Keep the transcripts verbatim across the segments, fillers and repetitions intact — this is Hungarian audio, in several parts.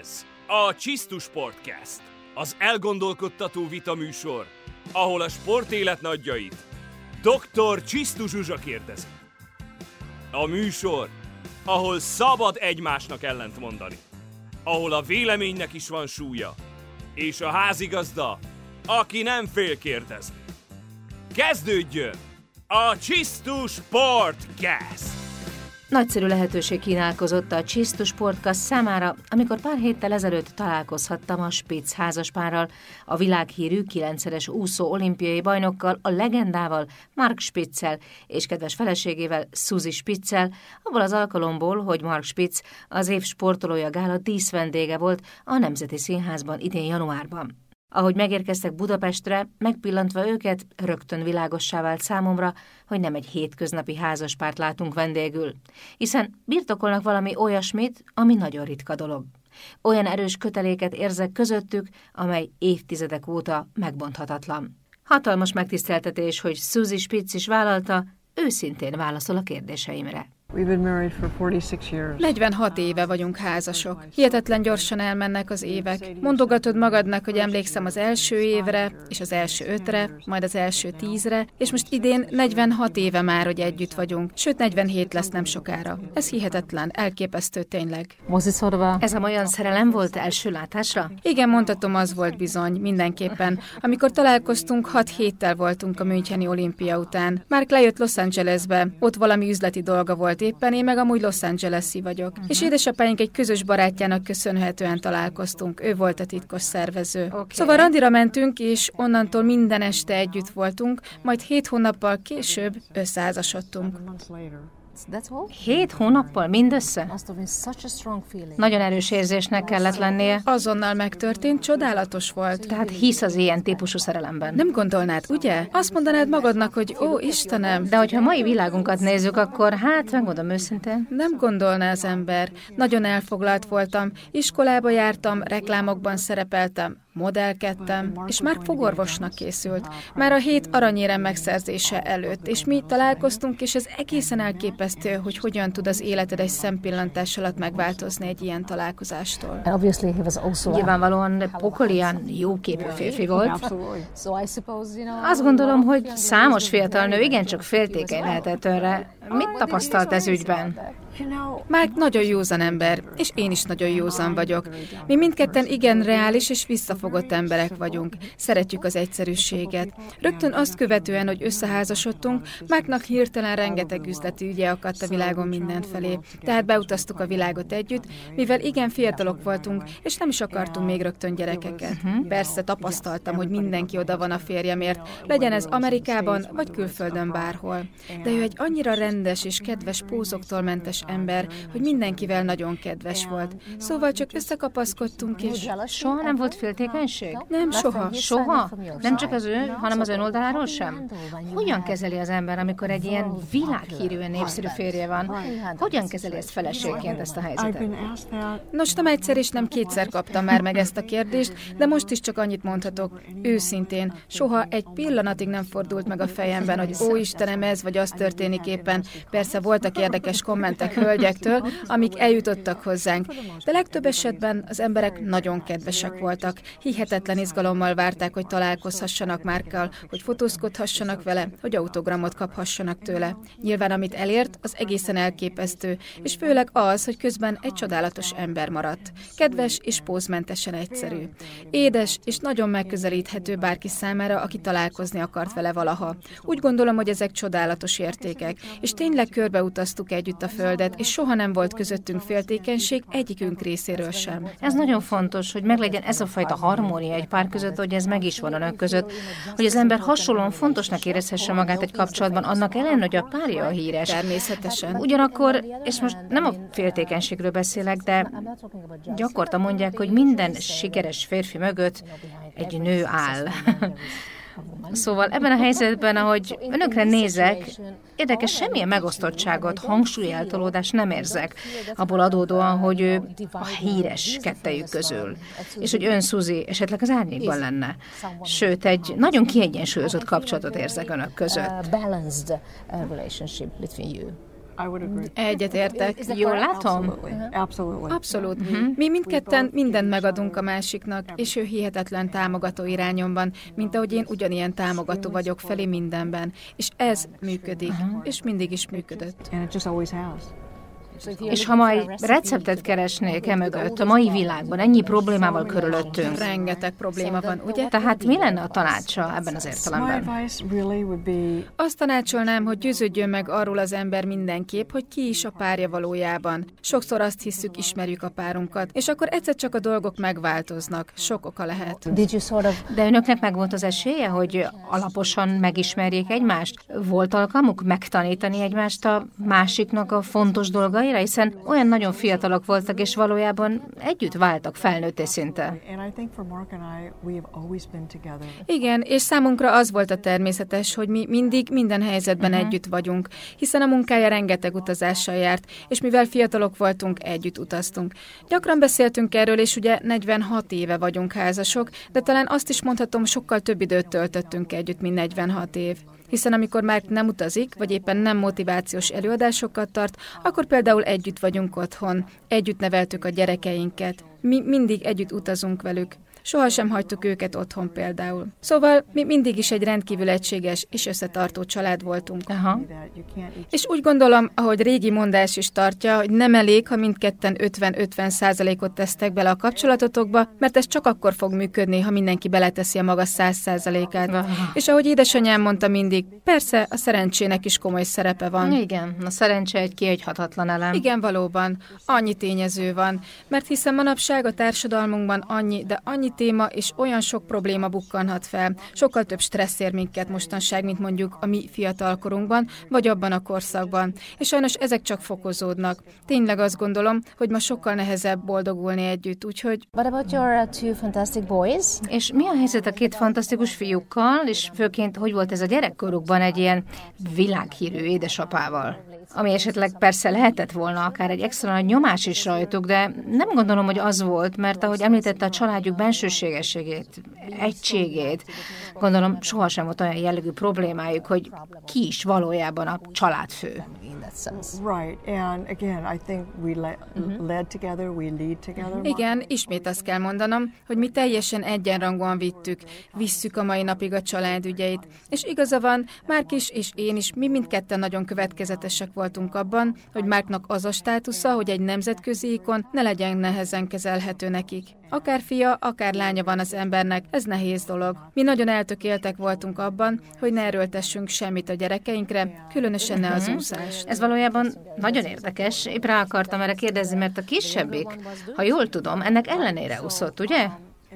Ez a Csisztu Sport Cast, az elgondolkodtató vitaműsor, ahol a sportélet nagyjait doktor Csisztu Zsuzsa kérdezi. A műsor, ahol szabad egymásnak ellent mondani, ahol a véleménynek is van súlya, és a házigazda, aki nem fél kérdezni. Kezdődjön a Csisztu Sport Cast! Nagyszerű lehetőség kínálkozott a Csisztu Sport Cast számára, amikor pár héttel ezelőtt találkozhattam a Spitz házaspárral, a világhírű kilencszeres úszó olimpiai bajnokkal, a legendával, Mark Spitzel és kedves feleségével, Suzy Spitzel, abból az alkalomból, hogy Mark Spitz az év sportolója gála díszvendége volt a Nemzeti Színházban idén januárban. Ahogy megérkeztek Budapestre, megpillantva őket, rögtön világossá vált számomra, hogy nem egy hétköznapi házaspárt látunk vendégül, hiszen birtokolnak valami olyasmit, ami nagyon ritka dolog. Olyan erős köteléket érzek közöttük, amely évtizedek óta megbonthatatlan. Hatalmas megtiszteltetés, hogy Suzy Spitz is vállalta, őszintén válaszol a kérdéseimre. negyvenhat éve vagyunk házasok. Hihetetlen gyorsan elmennek az évek. Mondogatod magadnak, hogy emlékszem az első évre, és az első ötre, majd az első tízre, és most idén negyvenhat éve már, hogy együtt vagyunk. Sőt, negyvenhét lesz nem sokára. Ez hihetetlen, elképesztő tényleg. Ez a olyan szerelem volt első látásra? Igen, mondhatom, az volt bizony, mindenképpen. Amikor találkoztunk, hat héttel voltunk a Müncheni Olimpia után. Mark lejött Los Angelesbe, ott valami üzleti dolga volt éppen, én meg amúgy Los Angeles-i vagyok. Uh-huh. És édesapáink egy közös barátjának köszönhetően találkoztunk. Ő volt a titkos szervező. Okay. Szóval randira mentünk, és onnantól minden este együtt voltunk, majd hét hónappal később összeházasodtunk. Hét hónappal mindössze? Nagyon erős érzésnek kellett lennie. Azonnal megtörtént, csodálatos volt. Tehát hisz az ilyen típusú szerelemben. Nem gondolnád, ugye? Azt mondanád magadnak, hogy ó, Istenem. De hogyha mai világunkat nézzük, akkor hát, megmondom őszintén. Nem gondolná az ember. Nagyon elfoglalt voltam. Iskolába jártam, reklámokban szerepeltem. Modellkedtem, és már fogorvosnak készült. Már a hét aranyérem megszerzése előtt, és mi találkoztunk, és ez egészen elképesztő, hogy hogyan tud az életed egy szempillantás alatt megváltozni egy ilyen találkozástól. Nyilvánvalóan pokolian jóképű férfi volt. Azt gondolom, hogy számos fiatal nő igencsak féltékeny lehetett önre. Mit tapasztalt ez ügyben? Mark nagyon józan ember, és én is nagyon józan vagyok. Mi mindketten igen reális és visszafogott emberek vagyunk. Szeretjük az egyszerűséget. Rögtön azt követően, hogy összeházasodtunk, Marknak hirtelen rengeteg üzleti ügye akadt a világon mindenfelé. Tehát beutaztuk a világot együtt, mivel igen fiatalok voltunk, és nem is akartunk még rögtön gyerekeket. Persze tapasztaltam, hogy mindenki oda van a férjemért, legyen ez Amerikában, vagy külföldön bárhol. De ő egy annyira rendes és kedves pózoktól mentes ember, hogy mindenkivel nagyon kedves volt. Szóval csak összekapaszkodtunk, és... Soha nem volt féltékenység? Nem, soha. Soha? Nem csak az ő, hanem az ön oldaláról sem? Hogyan kezeli az ember, amikor egy ilyen világhírűen népszerű férje van? Hogyan kezeli ezt feleségként, ezt a helyzetet? Nos, nem egyszer és nem kétszer kaptam már meg ezt a kérdést, de most is csak annyit mondhatok. Őszintén, soha egy pillanatig nem fordult meg a fejemben, hogy ó Istenem, ez vagy az történik éppen. Persze voltak érdekes kommentek hölgyektől, amik eljutottak hozzánk, de legtöbb esetben az emberek nagyon kedvesek voltak. Hihetetlen izgalommal várták, hogy találkozhassanak Markkal, hogy fotózkodhassanak vele, hogy autogramot kaphassanak tőle. Nyilván, amit elért, az egészen elképesztő, és főleg az, hogy közben egy csodálatos ember maradt. Kedves és pózmentesen egyszerű. Édes és nagyon megközelíthető bárki számára, aki találkozni akart vele valaha. Úgy gondolom, hogy ezek csodálatos értékek, és tényleg körbeutaztuk együtt a Földet, és soha nem volt közöttünk féltékenység egyikünk részéről sem. Ez nagyon fontos, hogy meglegyen ez a fajta harmónia egy pár között, hogy ez meg is van önök között, hogy az ember hasonlóan fontosnak érezhesse magát egy kapcsolatban, annak ellen, hogy a párja a híres. Természetesen. Ugyanakkor, és most nem a féltékenységről beszélek, de gyakorta mondják, hogy minden sikeres férfi mögött egy nő áll. Szóval ebben a helyzetben, ahogy önökre nézek, érdekes, semmilyen megosztottságot, hangsúlyeltolódást nem érzek, abból adódóan, hogy ő a híres kettejük közül, és hogy ön, Suzy, esetleg az árnyékban lenne. Sőt, egy nagyon kiegyensúlyozott kapcsolatot érzek önök között. Egyetértek. Jól látom? Abszolút. Abszolút. Mm-hmm. Mi mindketten mindent megadunk a másiknak, és ő hihetetlen támogató irányomban, mint ahogy én ugyanilyen támogató vagyok felé mindenben. És ez működik, uh-huh. és mindig is működött. És ha majd receptet keresnék emögött, a mai világban ennyi problémával körülöttünk. Rengeteg probléma van, ugye? Tehát mi lenne a tanácsa ebben az értelemben? Azt tanácsolnám, hogy győződjön meg arról az ember mindenképp, hogy ki is a párja valójában. Sokszor azt hiszük, ismerjük a párunkat, és akkor egyszer csak a dolgok megváltoznak. Sok oka lehet. De önöknek meg volt az esélye, hogy alaposan megismerjék egymást? Volt alkalmuk megtanítani egymást a másiknak a fontos dolgai? Hiszen olyan nagyon fiatalok voltak, és valójában együtt váltak felnőtté szinte. Igen, és számunkra az volt a természetes, hogy mi mindig minden helyzetben uh-huh. együtt vagyunk, hiszen a munkája rengeteg utazással járt, és mivel fiatalok voltunk, együtt utaztunk. Gyakran beszéltünk erről, és ugye negyvenhat éve vagyunk házasok, de talán azt is mondhatom, sokkal több időt töltöttünk együtt, mint negyvenhat év. Hiszen amikor Mark nem utazik, vagy éppen nem motivációs előadásokat tart, akkor például együtt vagyunk otthon, együtt neveltük a gyerekeinket, mi mindig együtt utazunk velük, sohasem hagytuk őket otthon például. Szóval mi mindig is egy rendkívül egységes és összetartó család voltunk. Aha. És úgy gondolom, ahogy régi mondás is tartja, hogy nem elég, ha mindketten ötven-ötven százalékot tesztek bele a kapcsolatotokba, mert ez csak akkor fog működni, ha mindenki beleteszi a maga száz százalékát. Aha. És ahogy édesanyám mondta mindig, persze a szerencsének is komoly szerepe van. Igen, a szerencse egy kihagyhatatlan elem. Igen, valóban. Annyi tényező van, mert hiszen manapság a társadalmunkban annyi, de annyi téma, és olyan sok probléma bukkanhat fel. Sokkal több stressz ér minket mostanság, mint mondjuk a mi fiatalkorunkban, vagy abban a korszakban. És sajnos ezek csak fokozódnak. Tényleg azt gondolom, hogy ma sokkal nehezebb boldogulni együtt, úgyhogy... What about your two fantastic boys? És mi a helyzet a két fantasztikus fiúkkal, és főként, hogy volt ez a gyerekkorukban egy ilyen világhírű édesapával? Ami esetleg persze lehetett volna, akár egy extra nagy nyomás is rajtuk, de nem gondolom, hogy az volt, mert ahogy említette, a családjuk bensőségességét, egységét, gondolom sohasem volt olyan jellegű problémájuk, hogy ki is valójában a családfő. Mm-hmm. Igen, ismét azt kell mondanom, hogy mi teljesen egyenrangúan vittük, visszük a mai napig a család ügyeit, és igaza van, Mark is és én is, mi mindketten nagyon következetesek voltunk abban, hogy Marknak az a státusza, hogy egy nemzetközi ikon ne legyen nehezen kezelhető nekik. Akár fia, akár lánya van az embernek, ez nehéz dolog. Mi nagyon eltökéltek voltunk abban, hogy ne erőltessünk semmit a gyerekeinkre, különösen ne az úszást. Ez valójában nagyon érdekes, épp rá akartam erre kérdezni, mert a kisebbik, ha jól tudom, ennek ellenére úszott, ugye?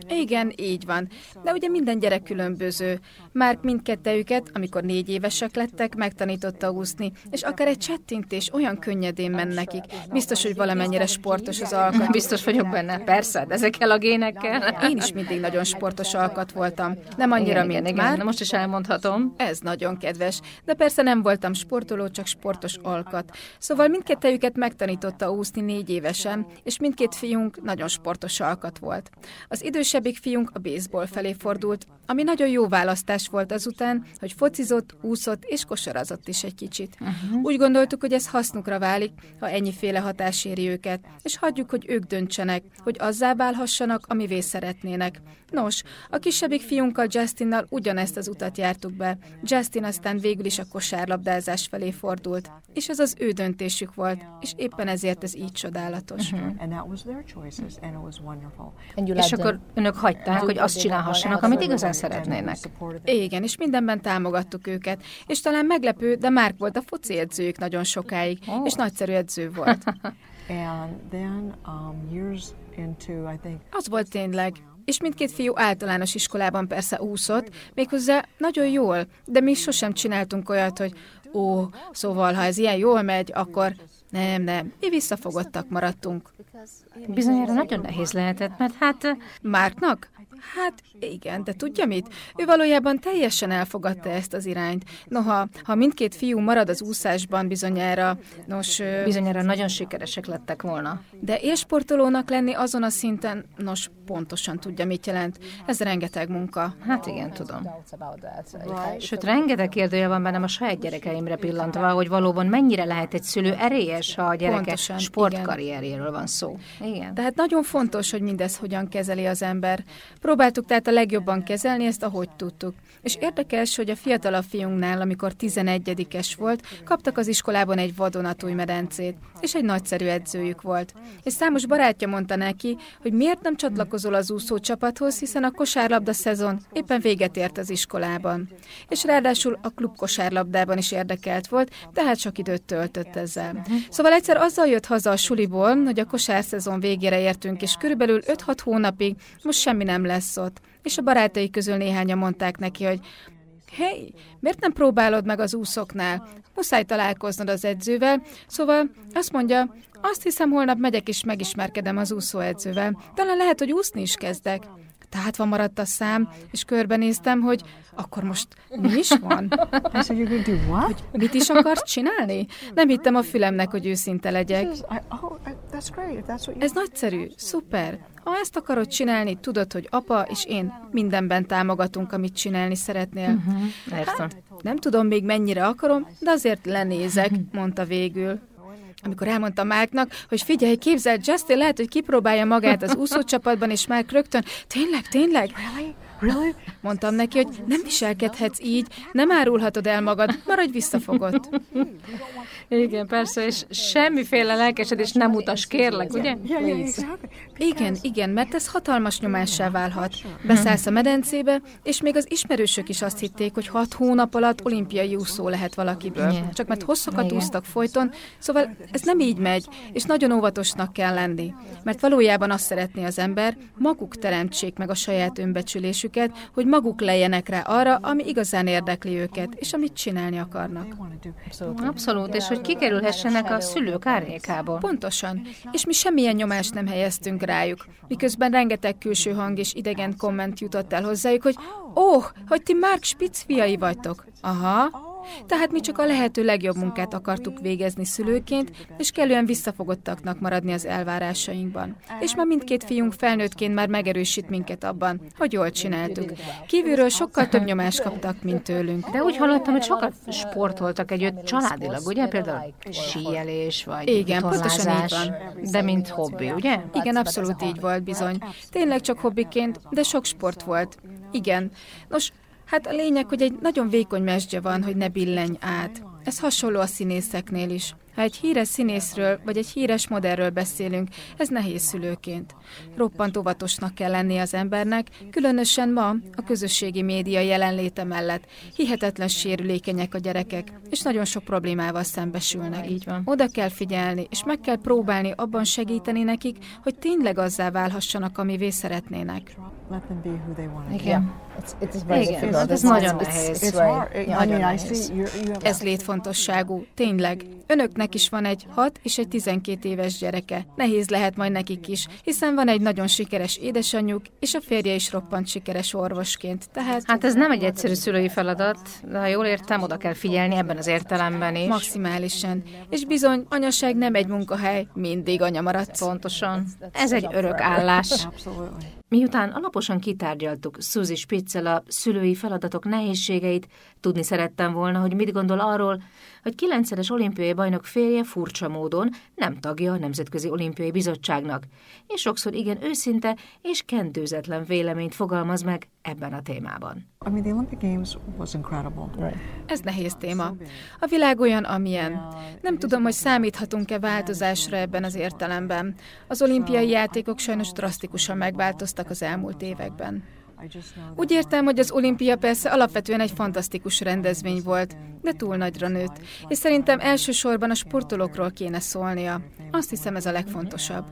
Igen, így van. De ugye minden gyerek különböző. Mark mindkettejüket, amikor négy évesek lettek, megtanította úszni, és akár egy csettintés olyan könnyedén ment nekik. Biztos, hogy valamennyire sportos az alkat. Biztos vagyok benne. Persze, de ezekkel a génekkel. Én is mindig nagyon sportos alkat voltam. Nem annyira, igen, mint Mark. Most is elmondhatom. Ez nagyon kedves. De persze nem voltam sportoló, csak sportos alkat. Szóval mindkettejüket megtanította úszni négy évesen, és mindkét fiunk nagyon sportos alkat volt. Az idő Idősebbik fiunk a baseball felé fordult, ami nagyon jó választás volt azután, hogy focizott, úszott és kosarazott is egy kicsit. Uh-huh. Úgy gondoltuk, hogy ez hasznukra válik, ha ennyiféle hatás éri őket, és hagyjuk, hogy ők döntsenek, hogy azzá válhassanak, amivé szeretnének. Nos, a kisebbik fiunkkal, Justinnal ugyanezt az utat jártuk be. Justin aztán végül is a kosárlabdázás felé fordult, és ez az ő döntésük volt, és éppen ezért ez így csodálatos. Uh-huh. És akkor önök hagyták, hogy azt csinálhassanak, amit igazán szeretnének. Igen, és mindenben támogattuk őket. És talán meglepő, de Mark volt a foci edzőjük nagyon sokáig, oh. és nagyszerű edző volt. Az volt tényleg. És mindkét fiú általános iskolában persze úszott, méghozzá nagyon jól, de mi sosem csináltunk olyat, hogy ó, szóval, ha ez ilyen jól megy, akkor... Nem, nem. Mi visszafogottak maradtunk. Bizonyára nagyon nehéz lehetett, mert hát... Marknak? Hát igen, de tudja mit? Ő valójában teljesen elfogadta ezt az irányt. Noha, ha mindkét fiú marad az úszásban bizonyára, nos... Bizonyára nagyon sikeresek lettek volna. De élsportolónak lenni azon a szinten, nos, pontosan tudja, mit jelent. Ez rengeteg munka. Hát igen, tudom. Sőt, rengeteg kérdője van bennem a saját gyerekeimre pillantva, hogy valóban mennyire lehet egy szülő erélyes, ha a gyereke sportkarrierjéről van szó. Igen. Tehát nagyon fontos, hogy mindez hogyan kezeli az ember. Próbáltuk tehát a legjobban kezelni, ezt ahogy tudtuk. És érdekes, hogy a fiatalabb fiunknál, amikor tizenegyedikes volt, kaptak az iskolában egy vadonatúj medencét, és egy nagyszerű edzőjük volt. És számos barátja mondta neki, hogy miért nem csatlakozol az úszócsapathoz, hiszen a kosárlabda szezon éppen véget ért az iskolában. És ráadásul a klub kosárlabdában is érdekelt volt, tehát sok időt töltött ezzel. Szóval egyszer azzal jött haza a suliból, hogy a kosárszezon végére értünk, és körülbelül öt-hat hónapig most semmi nem lesz ott. És a barátai közül néhányan mondták neki, hogy hé, hey, miért nem próbálod meg az úszoknál? Muszáj találkoznod az edzővel. Szóval azt mondja, azt hiszem, holnap megyek és megismerkedem az úszóedzővel. Talán lehet, hogy úszni is kezdek. Tehát van maradt a szám, és körbenéztem, hogy akkor most mi is van? Hogy mit is akarsz csinálni? Nem hittem a fülemnek, hogy őszinte legyek. Ez nagyszerű, szuper. Ha ezt akarod csinálni, tudod, hogy apa és én mindenben támogatunk, amit csinálni szeretnél. Uh-huh. Hát, nem tudom még mennyire akarom, de azért lenézek, mondta végül. Amikor elmondta Marknak, hogy figyelj, képzeld, Justin lehet, hogy kipróbálja magát az úszócsapatban, és Mark rögtön, tényleg, tényleg? Mondtam neki, hogy nem viselkedhetsz így, nem árulhatod el magad, maradj visszafogott. Igen, persze, és semmiféle lelkesedés nem mutas, kérlek, ugye? Igen, igen, mert ez hatalmas nyomássá válhat. Beszállsz a medencébe, és még az ismerősök is azt hitték, hogy hat hónap alatt olimpiai úszó lehet valakiből. Csak mert hosszokat úsztak folyton, szóval ez nem így megy, és nagyon óvatosnak kell lenni. Mert valójában azt szeretné az ember, maguk teremtsék meg a saját önbecsülésüket, hogy maguk lejjenek rá arra, ami igazán érdekli őket, és amit csinálni akarnak. Abszolút, és hogy kikerülhessenek a szülők árnyékából. Pontosan, és mi semmilyen nyomást nem helyeztünk rájuk, miközben rengeteg külső hang és idegen komment jutott el hozzájuk, hogy oh, hogy ti Mark Spitz fiai vagytok. Aha. Tehát mi csak a lehető legjobb munkát akartuk végezni szülőként, és kellően visszafogottaknak maradni az elvárásainkban. És ma mindkét fiunk felnőttként már megerősít minket abban, hogy jól csináltuk. Kívülről sokkal több nyomást kaptak, mint tőlünk. De úgy hallottam, hogy sokat sportoltak együtt családilag, ugye? Például síelés, vagy igen, pontosan így van. De mint hobbi, ugye? Igen, abszolút így volt bizony. Tényleg csak hobbiként, de sok sport volt. Igen. Nos, hát a lényeg, hogy egy nagyon vékony mesdje van, hogy ne billenj át. Ez hasonló a színészeknél is. Ha egy híres színészről, vagy egy híres modellről beszélünk, ez nehéz szülőként. Roppant óvatosnak kell lennie az embernek, különösen ma a közösségi média jelenléte mellett. Hihetetlen sérülékenyek a gyerekek, és nagyon sok problémával szembesülnek. Így van. Oda kell figyelni, és meg kell próbálni abban segíteni nekik, hogy tényleg azzá válhassanak, amivé szeretnének. Igen. Igen, ez nagyon nehéz. Ez létfontosságú, tényleg. Önöknek is van egy hat és egy tizenkét éves gyereke. Nehéz lehet majd nekik is, hiszen van egy nagyon sikeres édesanyjuk, és a férje is roppant sikeres orvosként. Tehát... Hát ez nem egy egyszerű szülői feladat, de ha jól értem, oda kell figyelni ebben az értelemben is. Maximálisan. És bizony, anyaság nem egy munkahely, mindig anya maradsz. Pontosan. Ez egy örök állás. Miután alaposan kitárgyaltuk Suzy Spitz-el a szülői feladatok nehézségeit, tudni szerettem volna, hogy mit gondol arról, hogy kilencszeres olimpiai bajnok férje furcsa módon nem tagja a Nemzetközi Olimpiai Bizottságnak, és sokszor igen őszinte és kendőzetlen véleményt fogalmaz meg ebben a témában. Ez nehéz téma. A világ olyan, amilyen. Nem tudom, hogy számíthatunk-e változásra ebben az értelemben. Az olimpiai játékok sajnos drasztikusan megváltoztak az elmúlt években. Úgy értem, hogy az olimpia persze alapvetően egy fantasztikus rendezvény volt, de túl nagyra nőtt, és szerintem elsősorban a sportolókról kéne szólnia. Azt hiszem, ez a legfontosabb.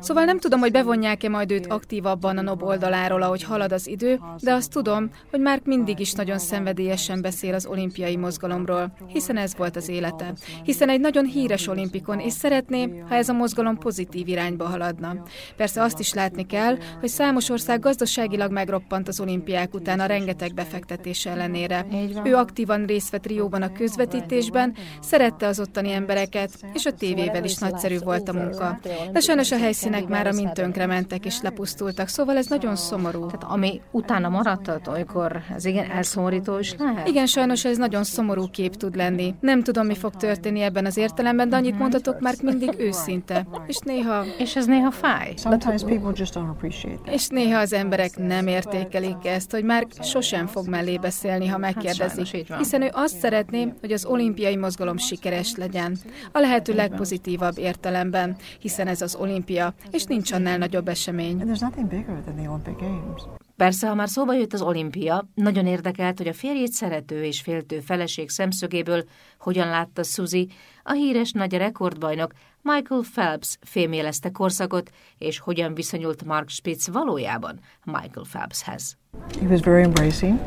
Szóval nem tudom, hogy bevonják-e majd őt aktívabban a NOB oldaláról, ahogy halad az idő, de azt tudom, hogy Mark mindig is nagyon szenvedélyesen beszél az olimpiai mozgalomról, hiszen ez volt az élete. Hiszen egy nagyon híres olimpikon, és szeretném, ha ez a mozgalom pozitív irányba haladna. Persze azt is látni kell, hogy számos ország gazdaságilag megroppant az olimpiák után a rengeteg befektetés ellenére. Ő aktívan részt vett Rióban a közvetítésben, szerette az ottani embereket, és a tévével is nagyszerű volt a munka. De sajnos a helyszínek mára mind tönkre mentek és lepusztultak, szóval ez nagyon szomorú. Tehát ami utána maradt, olykor ez igen elszomorító is lehet? Igen, sajnos ez nagyon szomorú kép tud lenni. Nem tudom, mi fog történni ebben az értelemben, de annyit mondhatok, Mark mindig őszinte. És néha... És ez néha fáj. És néha az emberek nem értékelik ezt, hogy Mark sosem fog mellé beszélni, ha megkérdezik. Hiszen ő azt szeretné, hogy az olimpiai mozgalom sikeres legyen. A lehető legpozitívabb értelemben, hiszen ez az olimpia, és nincs annál nagyobb esemény. Persze, ha már szóba jött az olimpia, nagyon érdekelt, hogy a férjét szerető és féltő feleség szemszögéből hogyan látta Suzy, a híres nagy rekordbajnok Michael Phelps fémjelezte korszakot, és hogyan viszonyult Mark Spitz valójában Michael Phelpshez. He was very embracing.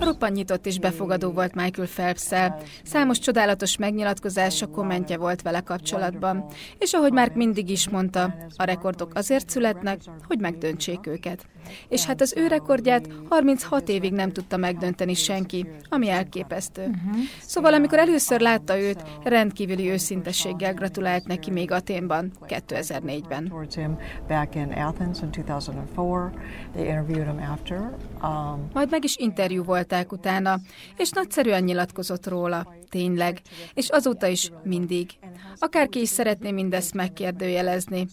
Roppan nyitott és befogadó volt Michael Phelps-szel. Számos csodálatos megnyilatkozása, kommentje volt vele kapcsolatban. És ahogy Mark mindig is mondta, a rekordok azért születnek, hogy megdöntsék őket. És hát az ő rekordját harminchat évig nem tudta megdönteni senki, ami elképesztő. Uh-huh. Szóval amikor először látta őt, rendkívüli őszintességgel gratulált neki még Athénban, kétezer-négyben. Majd meg is interjú volták utána, és nagyszerűen nyilatkozott róla. Tényleg. És azóta is mindig. Akárki is szeretné mindezt megkérdőjelezni.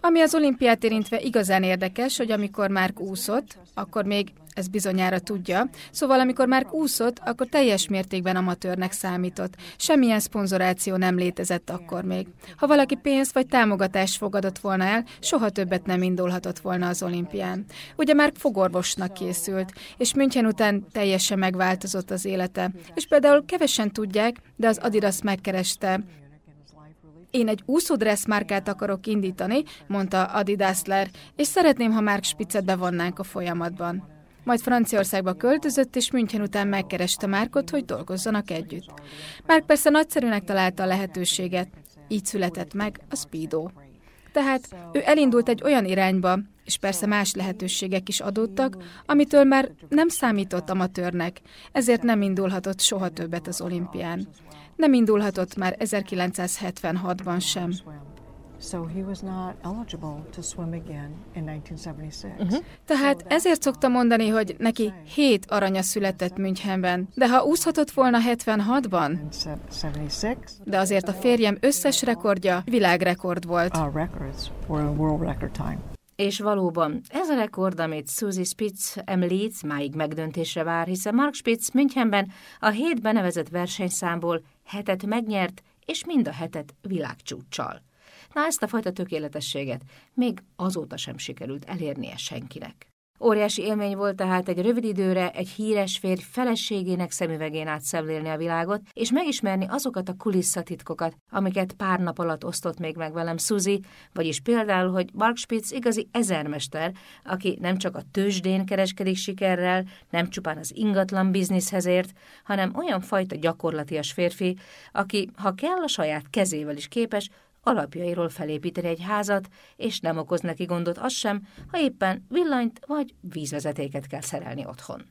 Ami az olimpiát érintve igazán érdekes, hogy amikor Mark úszott, akkor még, ez bizonyára tudja, szóval amikor Mark úszott, akkor teljes mértékben amatőrnek számított. Semmilyen szponzoráció nem létezett akkor még. Ha valaki pénzt vagy támogatást fogadott volna el, soha többet nem indulhatott volna az olimpián. Ugye Mark fogorvosnak készült, és München után teljesen megváltozott az élete. És például kevesen tudják, de az Adidas megkereste. Én egy úszódressz márkát akarok indítani, mondta Adi Dassler, és szeretném, ha Mark Spitzet bevonnánk a folyamatban. Majd Franciaországba költözött, és München után megkereste Markot, hogy dolgozzanak együtt. Mark persze nagyszerűnek találta a lehetőséget. Így született meg a Speedo. Tehát ő elindult egy olyan irányba, és persze más lehetőségek is adódtak, amitől már nem számított amatőrnek, ezért nem indulhatott soha többet az olimpián. Nem indulhatott már ezerkilencszázhetvenhatban sem. Uh-huh. Tehát ezért szokta mondani, hogy neki hét aranya született Münchenben, de ha úszhatott volna hetvenhatban? De azért a férjem összes rekordja világrekord volt. És valóban, ez a rekord, amit Suzy Spitz említ, máig megdöntésre vár, hiszen Mark Spitz Münchenben a hét benevezett versenyszámból hetet megnyert, és mind a hetet világcsúccsal. Na, ezt a fajta tökéletességet még azóta sem sikerült elérnie senkinek. Óriási élmény volt tehát egy rövid időre egy híres férj feleségének szemüvegén át szemlélni a világot, és megismerni azokat a kulisszatitkokat, amiket pár nap alatt osztott még meg velem Suzy, vagyis például, hogy Mark Spitz igazi ezermester, aki nem csak a tőzsdén kereskedik sikerrel, nem csupán az ingatlan bizniszhez ért, hanem olyan fajta gyakorlatias férfi, aki, ha kell, a saját kezével is képes alapjairól felépíteni egy házat, és nem okoz neki gondot az sem, ha éppen villanyt vagy vízvezetéket kell szerelni otthon.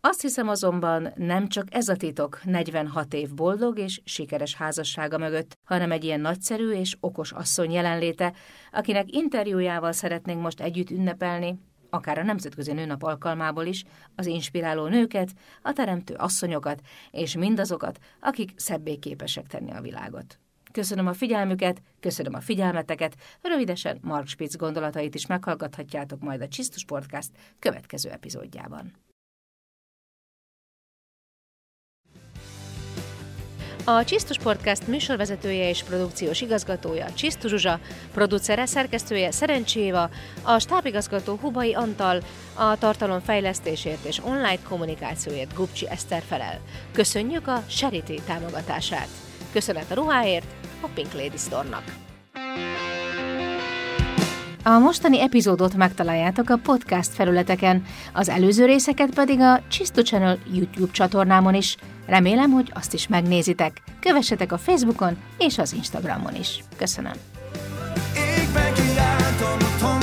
Azt hiszem azonban nem csak ez a titok negyvenhat év boldog és sikeres házassága mögött, hanem egy ilyen nagyszerű és okos asszony jelenléte, akinek interjújával szeretnénk most együtt ünnepelni, akár a Nemzetközi Nőnap alkalmából is, az inspiráló nőket, a teremtő asszonyokat és mindazokat, akik szebbé képesek tenni a világot. Köszönöm a figyelmüket, köszönöm a figyelmeteket, rövidesen Mark Spitz gondolatait is meghallgathatjátok majd a Csisztu Sport Cast következő epizódjában. A Csisztu Sport Cast műsorvezetője és produkciós igazgatója Csisztu Zsuzsa, producere, szerkesztője Szerencs Éva, a stábigazgató Hubai Antal, a tartalomfejlesztésért és online kommunikációért Gubcsi Eszter felel. Köszönjük a Charity támogatását! Köszönet a ruháért a Pink Lady Store-nak! A mostani epizódot megtaláljátok a podcast felületeken, az előző részeket pedig a Csisztu Channel YouTube csatornámon is. Remélem, hogy azt is megnézitek. Kövessetek a Facebookon és az Instagramon is. Köszönöm!